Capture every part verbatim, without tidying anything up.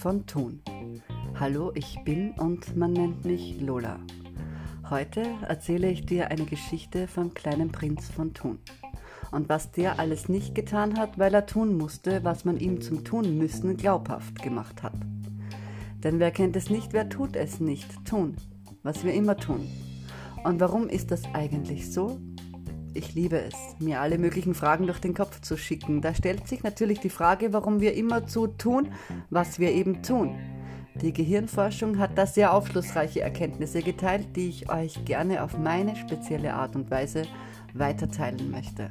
von Thun. Hallo, ich bin und man nennt mich Lola. Heute erzähle ich dir eine Geschichte vom kleinen Prinz von Thun und was der alles nicht getan hat, weil er tun musste, was man ihm zum Tun müssen glaubhaft gemacht hat. Denn wer kennt es nicht, wer tut es nicht? Tun, was wir immer tun. Und warum ist das eigentlich so? Ich liebe es, mir alle möglichen Fragen durch den Kopf zu schicken. Da stellt sich natürlich die Frage, warum wir immerzu tun, was wir eben tun. Die Gehirnforschung hat da sehr aufschlussreiche Erkenntnisse geteilt, die ich euch gerne auf meine spezielle Art und Weise weiterteilen möchte.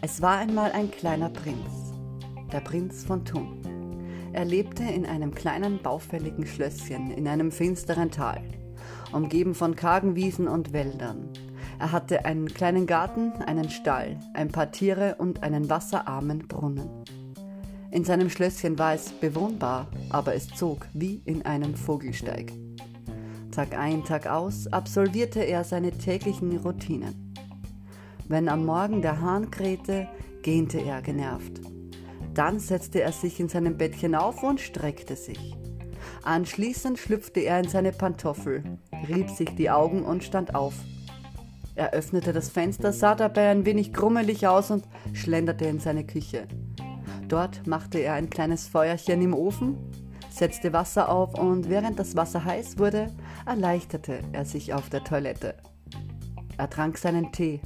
Es war einmal ein kleiner Prinz, der Prinz von Thun. Er lebte in einem kleinen, baufälligen Schlösschen in einem finsteren Tal, umgeben von kargen Wiesen und Wäldern. Er hatte einen kleinen Garten, einen Stall, ein paar Tiere und einen wasserarmen Brunnen. In seinem Schlösschen war es bewohnbar, aber es zog wie in einem Vogelsteig. Tag ein, Tag aus absolvierte er seine täglichen Routinen. Wenn am Morgen der Hahn krähte, gähnte er genervt. Dann setzte er sich in seinem Bettchen auf und streckte sich. Anschließend schlüpfte er in seine Pantoffel, rieb sich die Augen und stand auf. Er öffnete das Fenster, sah dabei ein wenig grummelig aus und schlenderte in seine Küche. Dort machte er ein kleines Feuerchen im Ofen, setzte Wasser auf und während das Wasser heiß wurde, erleichterte er sich auf der Toilette. Er trank seinen Tee,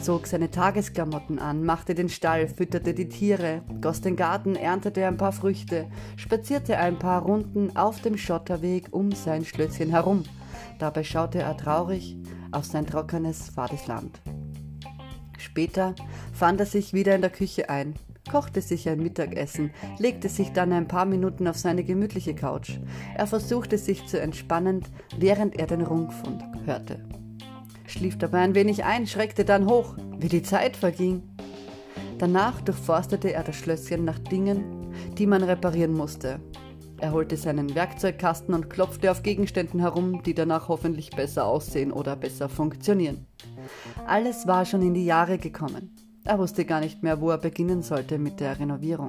zog seine Tagesklamotten an, machte den Stall, fütterte die Tiere, goss den Garten, erntete ein paar Früchte, spazierte ein paar Runden auf dem Schotterweg um sein Schlösschen herum. Dabei schaute er traurig auf sein trockenes, fades Land. Später fand er sich wieder in der Küche ein, kochte sich ein Mittagessen, legte sich dann ein paar Minuten auf seine gemütliche Couch. Er versuchte sich zu entspannen, während er den Rundfunk hörte. Schlief dabei ein wenig ein, schreckte dann hoch, wie die Zeit verging. Danach durchforstete er das Schlösschen nach Dingen, die man reparieren musste. Er holte seinen Werkzeugkasten und klopfte auf Gegenständen herum, die danach hoffentlich besser aussehen oder besser funktionieren. Alles war schon in die Jahre gekommen. Er wusste gar nicht mehr, wo er beginnen sollte mit der Renovierung.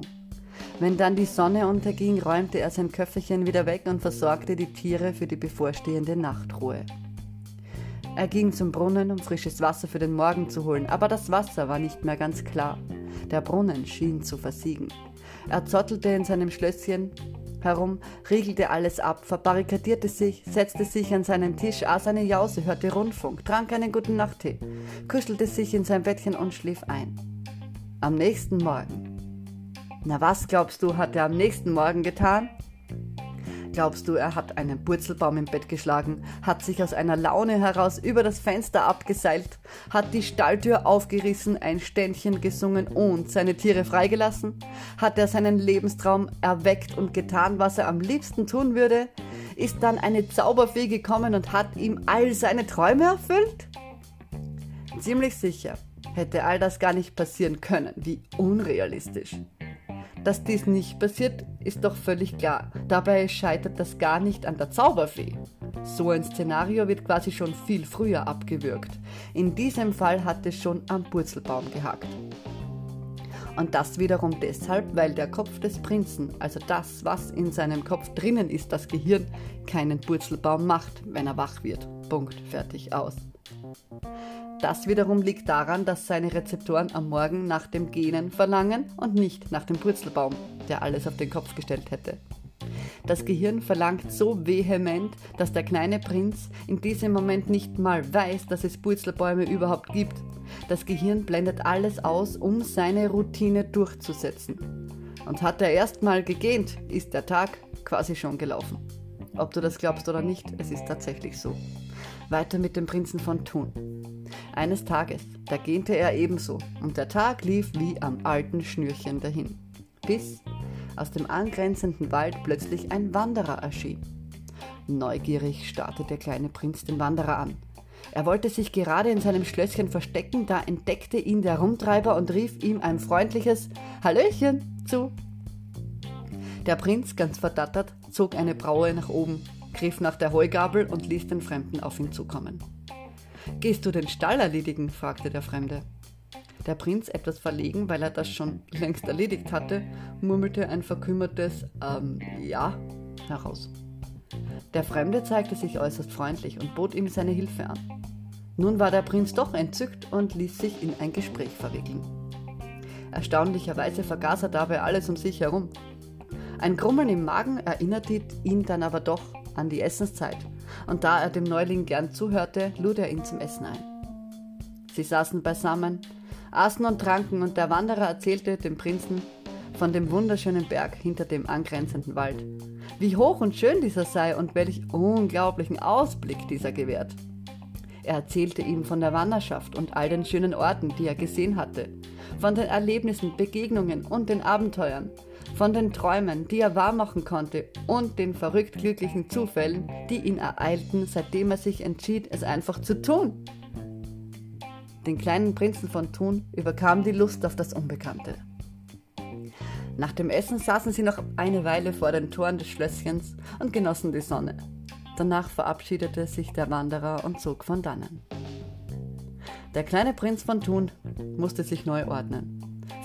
Wenn dann die Sonne unterging, räumte er sein Köfferchen wieder weg und versorgte die Tiere für die bevorstehende Nachtruhe. Er ging zum Brunnen, um frisches Wasser für den Morgen zu holen, aber das Wasser war nicht mehr ganz klar. Der Brunnen schien zu versiegen. Er zottelte in seinem Schlösschen herum, riegelte alles ab, verbarrikadierte sich, setzte sich an seinen Tisch, aß eine Jause, hörte Rundfunk, trank einen guten Nachttee, kuschelte sich in sein Bettchen und schlief ein. Am nächsten Morgen. Na, was glaubst du, hat er am nächsten Morgen getan? Glaubst du, er hat einen Purzelbaum im Bett geschlagen, hat sich aus einer Laune heraus über das Fenster abgeseilt, hat die Stalltür aufgerissen, ein Ständchen gesungen und seine Tiere freigelassen? Hat er seinen Lebenstraum erweckt und getan, was er am liebsten tun würde? Ist dann eine Zauberfee gekommen und hat ihm all seine Träume erfüllt? Ziemlich sicher hätte all das gar nicht passieren können, wie unrealistisch. Dass dies nicht passiert, ist doch völlig klar. Dabei scheitert das gar nicht an der Zauberfee. So ein Szenario wird quasi schon viel früher abgewürgt. In diesem Fall hat es schon am Purzelbaum gehakt. Und das wiederum deshalb, weil der Kopf des Prinzen, also das, was in seinem Kopf drinnen ist, das Gehirn, keinen Purzelbaum macht, wenn er wach wird. Punkt, fertig, aus. Das wiederum liegt daran, dass seine Rezeptoren am Morgen nach dem Gähnen verlangen und nicht nach dem Purzelbaum, der alles auf den Kopf gestellt hätte. Das Gehirn verlangt so vehement, dass der kleine Prinz in diesem Moment nicht mal weiß, dass es Purzelbäume überhaupt gibt. Das Gehirn blendet alles aus, um seine Routine durchzusetzen. Und hat er erstmal gegähnt, ist der Tag quasi schon gelaufen. Ob du das glaubst oder nicht, es ist tatsächlich so. Weiter mit dem Prinzen von Thun. Eines Tages, da gähnte er ebenso und der Tag lief wie am alten Schnürchen dahin, bis aus dem angrenzenden Wald plötzlich ein Wanderer erschien. Neugierig starrte der kleine Prinz den Wanderer an. Er wollte sich gerade in seinem Schlösschen verstecken, da entdeckte ihn der Rumtreiber und rief ihm ein freundliches Hallöchen zu. Der Prinz, ganz verdattert, zog eine Braue nach oben, griff nach der Heugabel und ließ den Fremden auf ihn zukommen. »Gehst du den Stall erledigen?« fragte der Fremde. Der Prinz, etwas verlegen, weil er das schon längst erledigt hatte, murmelte ein verkümmertes ähm, ja heraus. Der Fremde zeigte sich äußerst freundlich und bot ihm seine Hilfe an. Nun war der Prinz doch entzückt und ließ sich in ein Gespräch verwickeln. Erstaunlicherweise vergaß er dabei alles um sich herum. Ein Grummeln im Magen erinnerte ihn dann aber doch an die Essenszeit, und da er dem Neuling gern zuhörte, lud er ihn zum Essen ein. Sie saßen beisammen, aßen und tranken, und der Wanderer erzählte dem Prinzen von dem wunderschönen Berg hinter dem angrenzenden Wald, wie hoch und schön dieser sei und welch unglaublichen Ausblick dieser gewährt. Er erzählte ihm von der Wanderschaft und all den schönen Orten, die er gesehen hatte, von den Erlebnissen, Begegnungen und den Abenteuern, von den Träumen, die er wahrmachen konnte, und den verrückt glücklichen Zufällen, die ihn ereilten, seitdem er sich entschied, es einfach zu tun. Den kleinen Prinzen von Thun überkam die Lust auf das Unbekannte. Nach dem Essen saßen sie noch eine Weile vor den Toren des Schlösschens und genossen die Sonne. Danach verabschiedete sich der Wanderer und zog von dannen. Der kleine Prinz von Thun musste sich neu ordnen.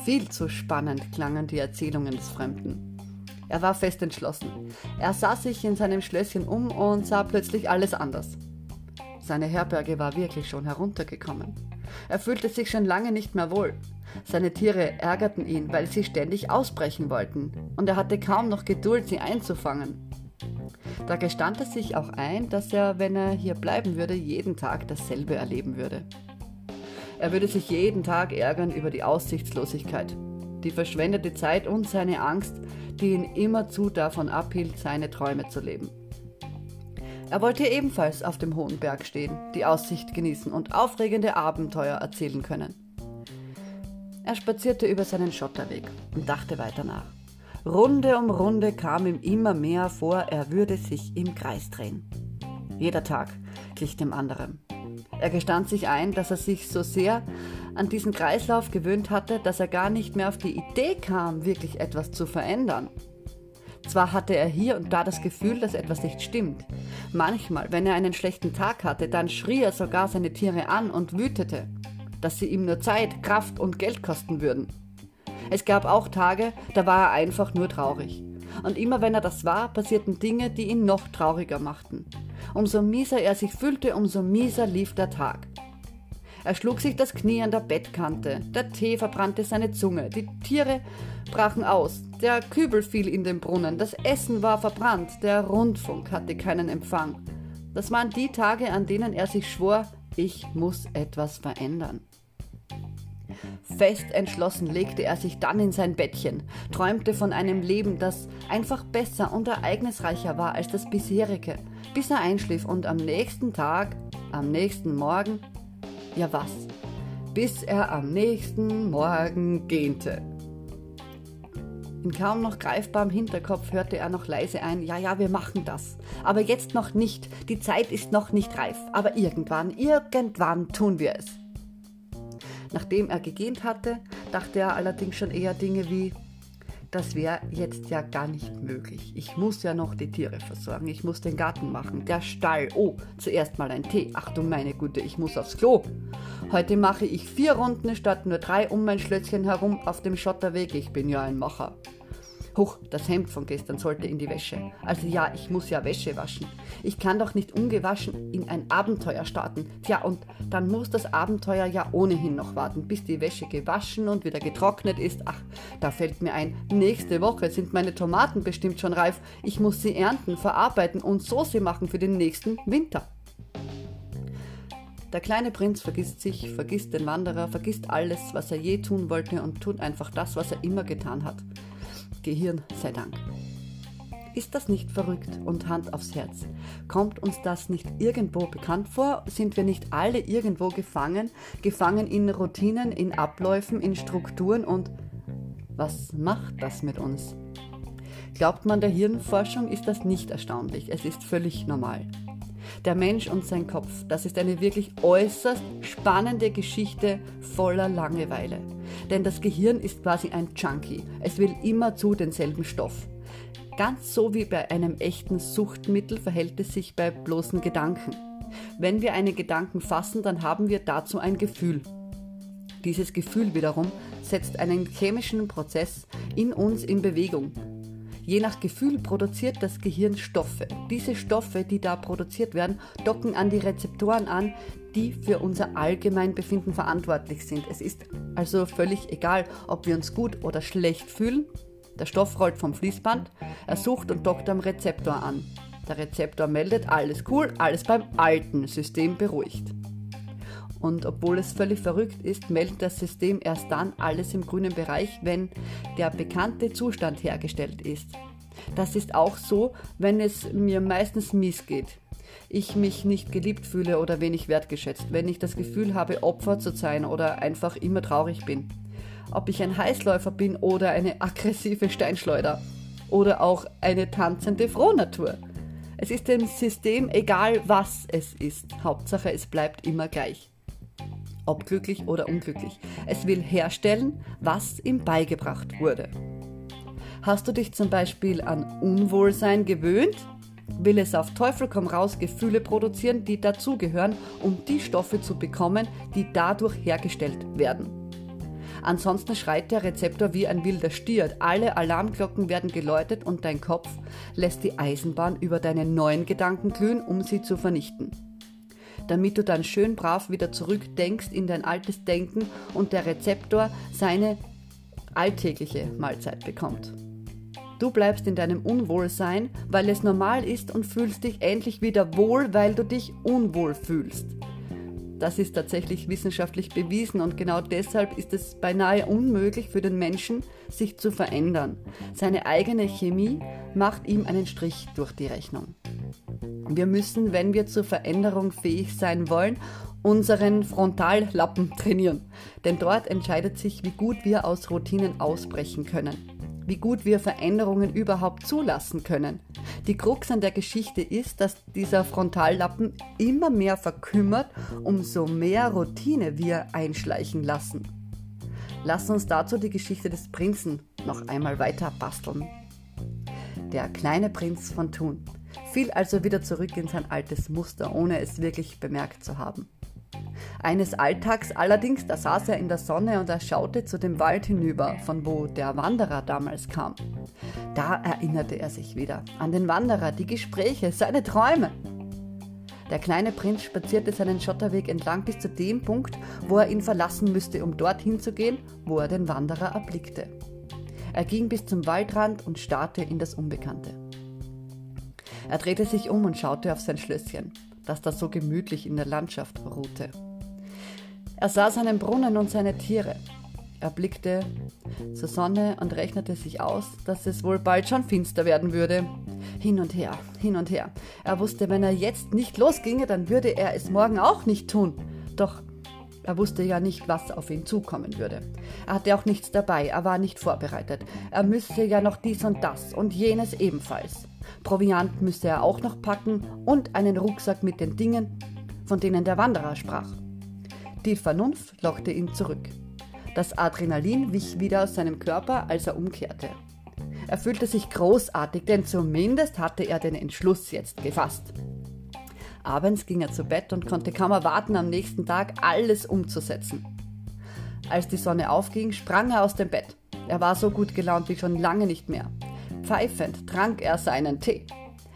Viel zu spannend klangen die Erzählungen des Fremden. Er war fest entschlossen. Er sah sich in seinem Schlösschen um und sah plötzlich alles anders. Seine Herberge war wirklich schon heruntergekommen. Er fühlte sich schon lange nicht mehr wohl. Seine Tiere ärgerten ihn, weil sie ständig ausbrechen wollten, und er hatte kaum noch Geduld, sie einzufangen. Da gestand er sich auch ein, dass er, wenn er hier bleiben würde, jeden Tag dasselbe erleben würde. Er würde sich jeden Tag ärgern über die Aussichtslosigkeit, die verschwendete Zeit und seine Angst, die ihn immerzu davon abhielt, seine Träume zu leben. Er wollte ebenfalls auf dem hohen Berg stehen, die Aussicht genießen und aufregende Abenteuer erzählen können. Er spazierte über seinen Schotterweg und dachte weiter nach. Runde um Runde kam ihm immer mehr vor, er würde sich im Kreis drehen. Jeder Tag glich dem anderen. Er gestand sich ein, dass er sich so sehr an diesen Kreislauf gewöhnt hatte, dass er gar nicht mehr auf die Idee kam, wirklich etwas zu verändern. Zwar hatte er hier und da das Gefühl, dass etwas nicht stimmt. Manchmal, wenn er einen schlechten Tag hatte, dann schrie er sogar seine Tiere an und wütete, dass sie ihm nur Zeit, Kraft und Geld kosten würden. Es gab auch Tage, da war er einfach nur traurig. Und immer wenn er das war, passierten Dinge, die ihn noch trauriger machten. Umso mieser er sich fühlte, umso mieser lief der Tag. Er schlug sich das Knie an der Bettkante, der Tee verbrannte seine Zunge, die Tiere brachen aus, der Kübel fiel in den Brunnen, das Essen war verbrannt, der Rundfunk hatte keinen Empfang. Das waren die Tage, an denen er sich schwor, ich muss etwas verändern. Fest entschlossen legte er sich dann in sein Bettchen, träumte von einem Leben, das einfach besser und ereignisreicher war als das bisherige, bis er einschlief und am nächsten Tag, am nächsten Morgen, ja was, bis er am nächsten Morgen gähnte. In kaum noch greifbarem Hinterkopf hörte er noch leise ein, ja, ja, wir machen das, aber jetzt noch nicht, die Zeit ist noch nicht reif, aber irgendwann, irgendwann tun wir es. Nachdem er gegähnt hatte, dachte er allerdings schon eher Dinge wie, das wäre jetzt ja gar nicht möglich. Ich muss ja noch die Tiere versorgen, ich muss den Garten machen, der Stall, oh, zuerst mal ein Tee, ach du meine Güte, ich muss aufs Klo. Heute mache ich vier Runden statt nur drei um mein Schlösschen herum auf dem Schotterweg, ich bin ja ein Macher. Huch, das Hemd von gestern sollte in die Wäsche. Also ja, ich muss ja Wäsche waschen. Ich kann doch nicht ungewaschen in ein Abenteuer starten. Tja, und dann muss das Abenteuer ja ohnehin noch warten, bis die Wäsche gewaschen und wieder getrocknet ist. Ach, da fällt mir ein, nächste Woche sind meine Tomaten bestimmt schon reif. Ich muss sie ernten, verarbeiten und Soße machen für den nächsten Winter. Der kleine Prinz vergisst sich, vergisst den Wanderer, vergisst alles, was er je tun wollte und tut einfach das, was er immer getan hat. Gehirn sei Dank. Ist das nicht verrückt und Hand aufs Herz? Kommt uns das nicht irgendwo bekannt vor? Sind wir nicht alle irgendwo gefangen? Gefangen in Routinen, in Abläufen, in Strukturen, und was macht das mit uns? Glaubt man der Hirnforschung, ist das nicht erstaunlich. Es ist völlig normal. Der Mensch und sein Kopf, das ist eine wirklich äußerst spannende Geschichte voller Langeweile. Denn das Gehirn ist quasi ein Junkie. Es will immerzu denselben Stoff. Ganz so wie bei einem echten Suchtmittel verhält es sich bei bloßen Gedanken. Wenn wir einen Gedanken fassen, dann haben wir dazu ein Gefühl. Dieses Gefühl wiederum setzt einen chemischen Prozess in uns in Bewegung. Je nach Gefühl produziert das Gehirn Stoffe. Diese Stoffe, die da produziert werden, docken an die Rezeptoren an, die für unser Allgemeinbefinden verantwortlich sind. Es ist also völlig egal, ob wir uns gut oder schlecht fühlen. Der Stoff rollt vom Fließband, er sucht und dockt am Rezeptor an. Der Rezeptor meldet, alles cool, alles beim alten, System beruhigt. Und obwohl es völlig verrückt ist, meldet das System erst dann alles im grünen Bereich, wenn der bekannte Zustand hergestellt ist. Das ist auch so, wenn es mir meistens mies geht. Ich mich nicht geliebt fühle oder wenig wertgeschätzt, wenn ich das Gefühl habe, Opfer zu sein oder einfach immer traurig bin. Ob ich ein Heißläufer bin oder eine aggressive Steinschleuder oder auch eine tanzende Frohnatur. Es ist dem System egal, was es ist. Hauptsache, es bleibt immer gleich. Ob glücklich oder unglücklich. Es will herstellen, was ihm beigebracht wurde. Hast du dich zum Beispiel an Unwohlsein gewöhnt? Will es auf Teufel komm raus Gefühle produzieren, die dazugehören, um die Stoffe zu bekommen, die dadurch hergestellt werden. Ansonsten schreit der Rezeptor wie ein wilder Stier, alle Alarmglocken werden geläutet und dein Kopf lässt die Eisenbahn über deine neuen Gedanken glühen, um sie zu vernichten. Damit du dann schön brav wieder zurückdenkst in dein altes Denken und der Rezeptor seine alltägliche Mahlzeit bekommt. Du bleibst in deinem Unwohlsein, weil es normal ist und fühlst dich endlich wieder wohl, weil du dich unwohl fühlst. Das ist tatsächlich wissenschaftlich bewiesen und genau deshalb ist es beinahe unmöglich für den Menschen, sich zu verändern. Seine eigene Chemie macht ihm einen Strich durch die Rechnung. Wir müssen, wenn wir zur Veränderung fähig sein wollen, unseren Frontallappen trainieren. Denn dort entscheidet sich, wie gut wir aus Routinen ausbrechen können. Wie gut wir Veränderungen überhaupt zulassen können. Die Krux an der Geschichte ist, dass dieser Frontallappen immer mehr verkümmert, umso mehr Routine wir einschleichen lassen. Lass uns dazu die Geschichte des Prinzen noch einmal weiter basteln. Der kleine Prinz von Thun fiel also wieder zurück in sein altes Muster, ohne es wirklich bemerkt zu haben. Eines Alltags allerdings, da saß er in der Sonne und er schaute zu dem Wald hinüber, von wo der Wanderer damals kam. Da erinnerte er sich wieder an den Wanderer, die Gespräche, seine Träume. Der kleine Prinz spazierte seinen Schotterweg entlang bis zu dem Punkt, wo er ihn verlassen müsste, um dorthin zu gehen, wo er den Wanderer erblickte. Er ging bis zum Waldrand und starrte in das Unbekannte. Er drehte sich um und schaute auf sein Schlösschen, das da so gemütlich in der Landschaft ruhte. Er sah seinen Brunnen und seine Tiere. Er blickte zur Sonne und rechnete sich aus, dass es wohl bald schon finster werden würde. Hin und her, hin und her. Er wusste, wenn er jetzt nicht losginge, dann würde er es morgen auch nicht tun. Doch er wusste ja nicht, was auf ihn zukommen würde. Er hatte auch nichts dabei, er war nicht vorbereitet. Er müsste ja noch dies und das und jenes ebenfalls. Proviant müsste er auch noch packen und einen Rucksack mit den Dingen, von denen der Wanderer sprach. Die Vernunft lockte ihn zurück. Das Adrenalin wich wieder aus seinem Körper, als er umkehrte. Er fühlte sich großartig, denn zumindest hatte er den Entschluss jetzt gefasst. Abends ging er zu Bett und konnte kaum erwarten, am nächsten Tag alles umzusetzen. Als die Sonne aufging, sprang er aus dem Bett. Er war so gut gelaunt wie schon lange nicht mehr. Pfeifend trank er seinen Tee.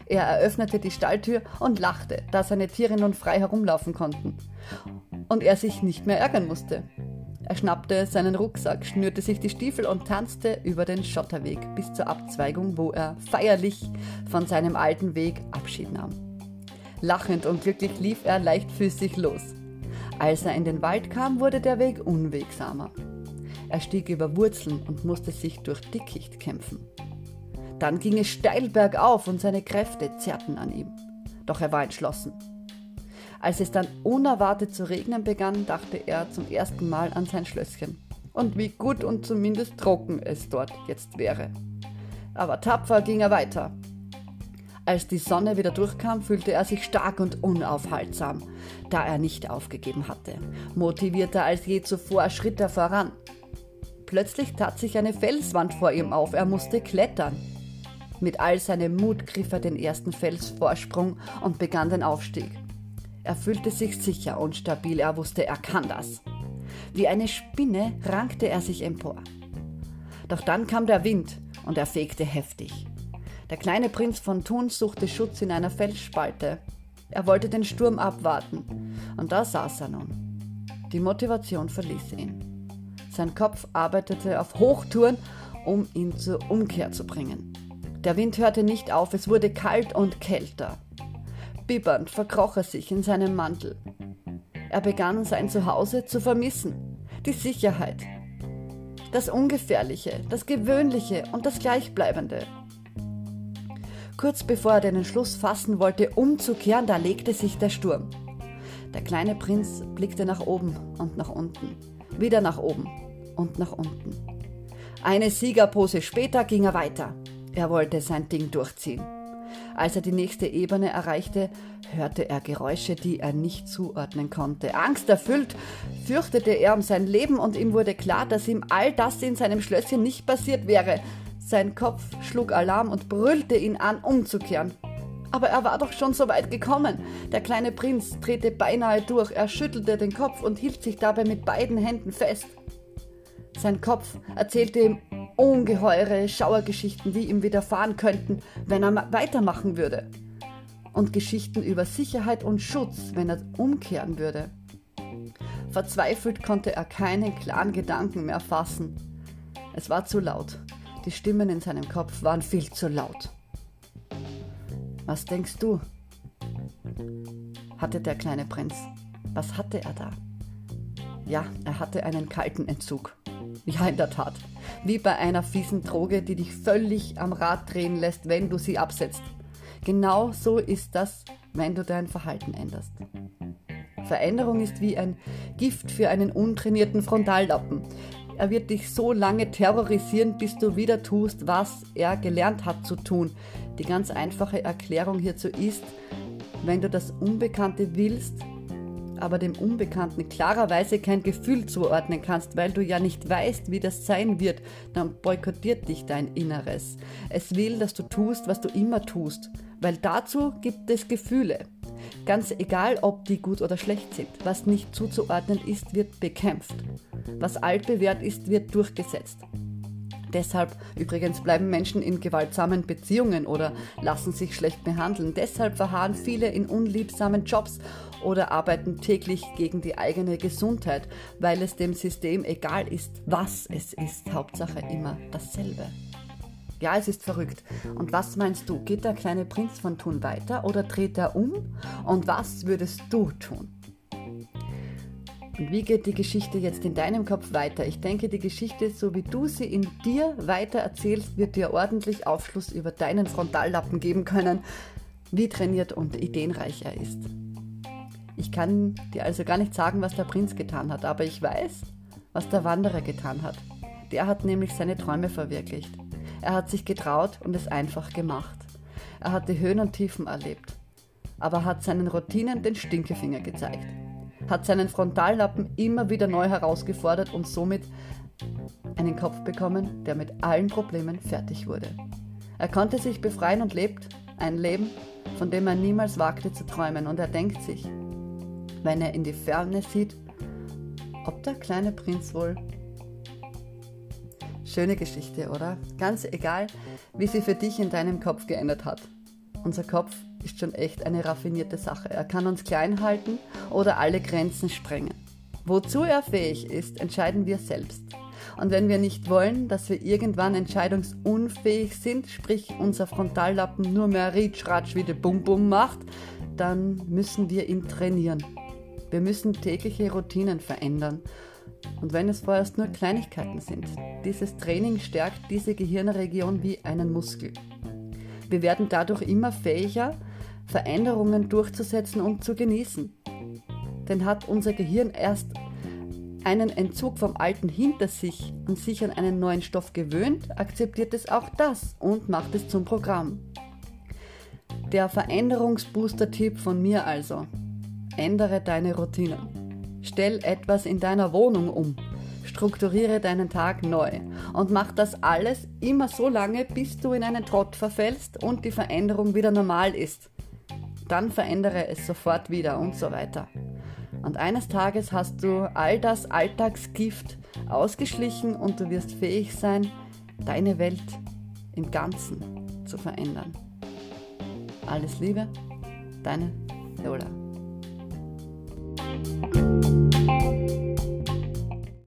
Er eröffnete die Stalltür und lachte, da seine Tiere nun frei herumlaufen konnten und er sich nicht mehr ärgern musste. Er schnappte seinen Rucksack, schnürte sich die Stiefel und tanzte über den Schotterweg bis zur Abzweigung, wo er feierlich von seinem alten Weg Abschied nahm. Lachend und glücklich lief er leichtfüßig los. Als er in den Wald kam, wurde der Weg unwegsamer. Er stieg über Wurzeln und musste sich durch Dickicht kämpfen. Dann ging es steil bergauf und seine Kräfte zerrten an ihm. Doch er war entschlossen. Als es dann unerwartet zu regnen begann, dachte er zum ersten Mal an sein Schlösschen. Und wie gut und zumindest trocken es dort jetzt wäre. Aber tapfer ging er weiter. Als die Sonne wieder durchkam, fühlte er sich stark und unaufhaltsam, da er nicht aufgegeben hatte. Motivierter als je zuvor schritt er voran. Plötzlich tat sich eine Felswand vor ihm auf, er musste klettern. Mit all seinem Mut griff er den ersten Felsvorsprung und begann den Aufstieg. Er fühlte sich sicher und stabil, er wusste, er kann das. Wie eine Spinne rankte er sich empor. Doch dann kam der Wind und er fegte heftig. Der kleine Prinz von Thun suchte Schutz in einer Felsspalte. Er wollte den Sturm abwarten und da saß er nun. Die Motivation verließ ihn. Sein Kopf arbeitete auf Hochtouren, um ihn zur Umkehr zu bringen. Der Wind hörte nicht auf, es wurde kalt und kälter. Bibbernd verkroch er sich in seinen Mantel. Er begann sein Zuhause zu vermissen, die Sicherheit, das Ungefährliche, das Gewöhnliche und das Gleichbleibende. Kurz bevor er den Schluss fassen wollte, umzukehren, da legte sich der Sturm. Der kleine Prinz blickte nach oben und nach unten, wieder nach oben und nach unten. Eine Siegerpose später ging er weiter. Er wollte sein Ding durchziehen. Als er die nächste Ebene erreichte, hörte er Geräusche, die er nicht zuordnen konnte. Angsterfüllt fürchtete er um sein Leben und ihm wurde klar, dass ihm all das in seinem Schlösschen nicht passiert wäre. Sein Kopf schlug Alarm und brüllte ihn an, umzukehren. Aber er war doch schon so weit gekommen. Der kleine Prinz drehte beinahe durch. Er schüttelte den Kopf und hielt sich dabei mit beiden Händen fest. Sein Kopf erzählte ihm ungeheure Schauergeschichten, die ihm widerfahren könnten, wenn er weitermachen würde. Und Geschichten über Sicherheit und Schutz, wenn er umkehren würde. Verzweifelt konnte er keine klaren Gedanken mehr fassen. Es war zu laut. Die Stimmen in seinem Kopf waren viel zu laut. Was denkst du? Hatte der kleine Prinz. Was hatte er da? Ja, er hatte einen kalten Entzug. Ja, in der Tat. Wie bei einer fiesen Droge, die dich völlig am Rad drehen lässt, wenn du sie absetzt. Genau so ist das, wenn du dein Verhalten änderst. Veränderung ist wie ein Gift für einen untrainierten Frontallappen. Er wird dich so lange terrorisieren, bis du wieder tust, was er gelernt hat zu tun. Die ganz einfache Erklärung hierzu ist, wenn du das Unbekannte willst, aber dem Unbekannten klarerweise kein Gefühl zuordnen kannst, weil du ja nicht weißt, wie das sein wird, dann boykottiert dich dein Inneres. Es will, dass du tust, was du immer tust, weil dazu gibt es Gefühle. Ganz egal, ob die gut oder schlecht sind, was nicht zuzuordnen ist, wird bekämpft. Was altbewährt ist, wird durchgesetzt. Deshalb übrigens bleiben Menschen in gewaltsamen Beziehungen oder lassen sich schlecht behandeln. Deshalb verharren viele in unliebsamen Jobs oder arbeiten täglich gegen die eigene Gesundheit, weil es dem System egal ist, was es ist. Hauptsache immer dasselbe. Ja, es ist verrückt. Und was meinst du? Geht der kleine Prinz von Thun weiter oder dreht er um? Und was würdest du tun? Und wie geht die Geschichte jetzt in deinem Kopf weiter? Ich denke, die Geschichte, so wie du sie in dir weiter erzählst, wird dir ordentlich Aufschluss über deinen Frontallappen geben können, wie trainiert und ideenreich er ist. Ich kann dir also gar nicht sagen, was der Prinz getan hat, aber ich weiß, was der Wanderer getan hat. Der hat nämlich seine Träume verwirklicht. Er hat sich getraut und es einfach gemacht. Er hat die Höhen und Tiefen erlebt, aber hat seinen Routinen den Stinkefinger gezeigt. Hat seinen Frontallappen immer wieder neu herausgefordert und somit einen Kopf bekommen, der mit allen Problemen fertig wurde. Er konnte sich befreien und lebt ein Leben, von dem er niemals wagte zu träumen. Und er denkt sich, wenn er in die Ferne sieht, ob der kleine Prinz wohl... Schöne Geschichte, oder? Ganz egal, wie sie für dich in deinem Kopf geändert hat. Unser Kopf ist schon echt eine raffinierte Sache. Er kann uns klein halten oder alle Grenzen sprengen. Wozu er fähig ist, entscheiden wir selbst. Und wenn wir nicht wollen, dass wir irgendwann entscheidungsunfähig sind, sprich unser Frontallappen nur mehr Ritsch-Ratsch wie der Bum-Bum macht, dann müssen wir ihn trainieren. Wir müssen tägliche Routinen verändern. Und wenn es vorerst nur Kleinigkeiten sind, dieses Training stärkt diese Gehirnregion wie einen Muskel. Wir werden dadurch immer fähiger, Veränderungen durchzusetzen und zu genießen. Denn hat unser Gehirn erst einen Entzug vom Alten hinter sich und sich an einen neuen Stoff gewöhnt, akzeptiert es auch das und macht es zum Programm. Der Veränderungsbooster-Tipp von mir also: Ändere deine Routine. Stell etwas in deiner Wohnung um. Strukturiere deinen Tag neu und mach das alles immer so lange, bis du in einen Trott verfällst und die Veränderung wieder normal ist. Dann verändere es sofort wieder und so weiter. Und eines Tages hast du all das Alltagsgift ausgeschlichen und du wirst fähig sein, deine Welt im Ganzen zu verändern. Alles Liebe, deine Lola.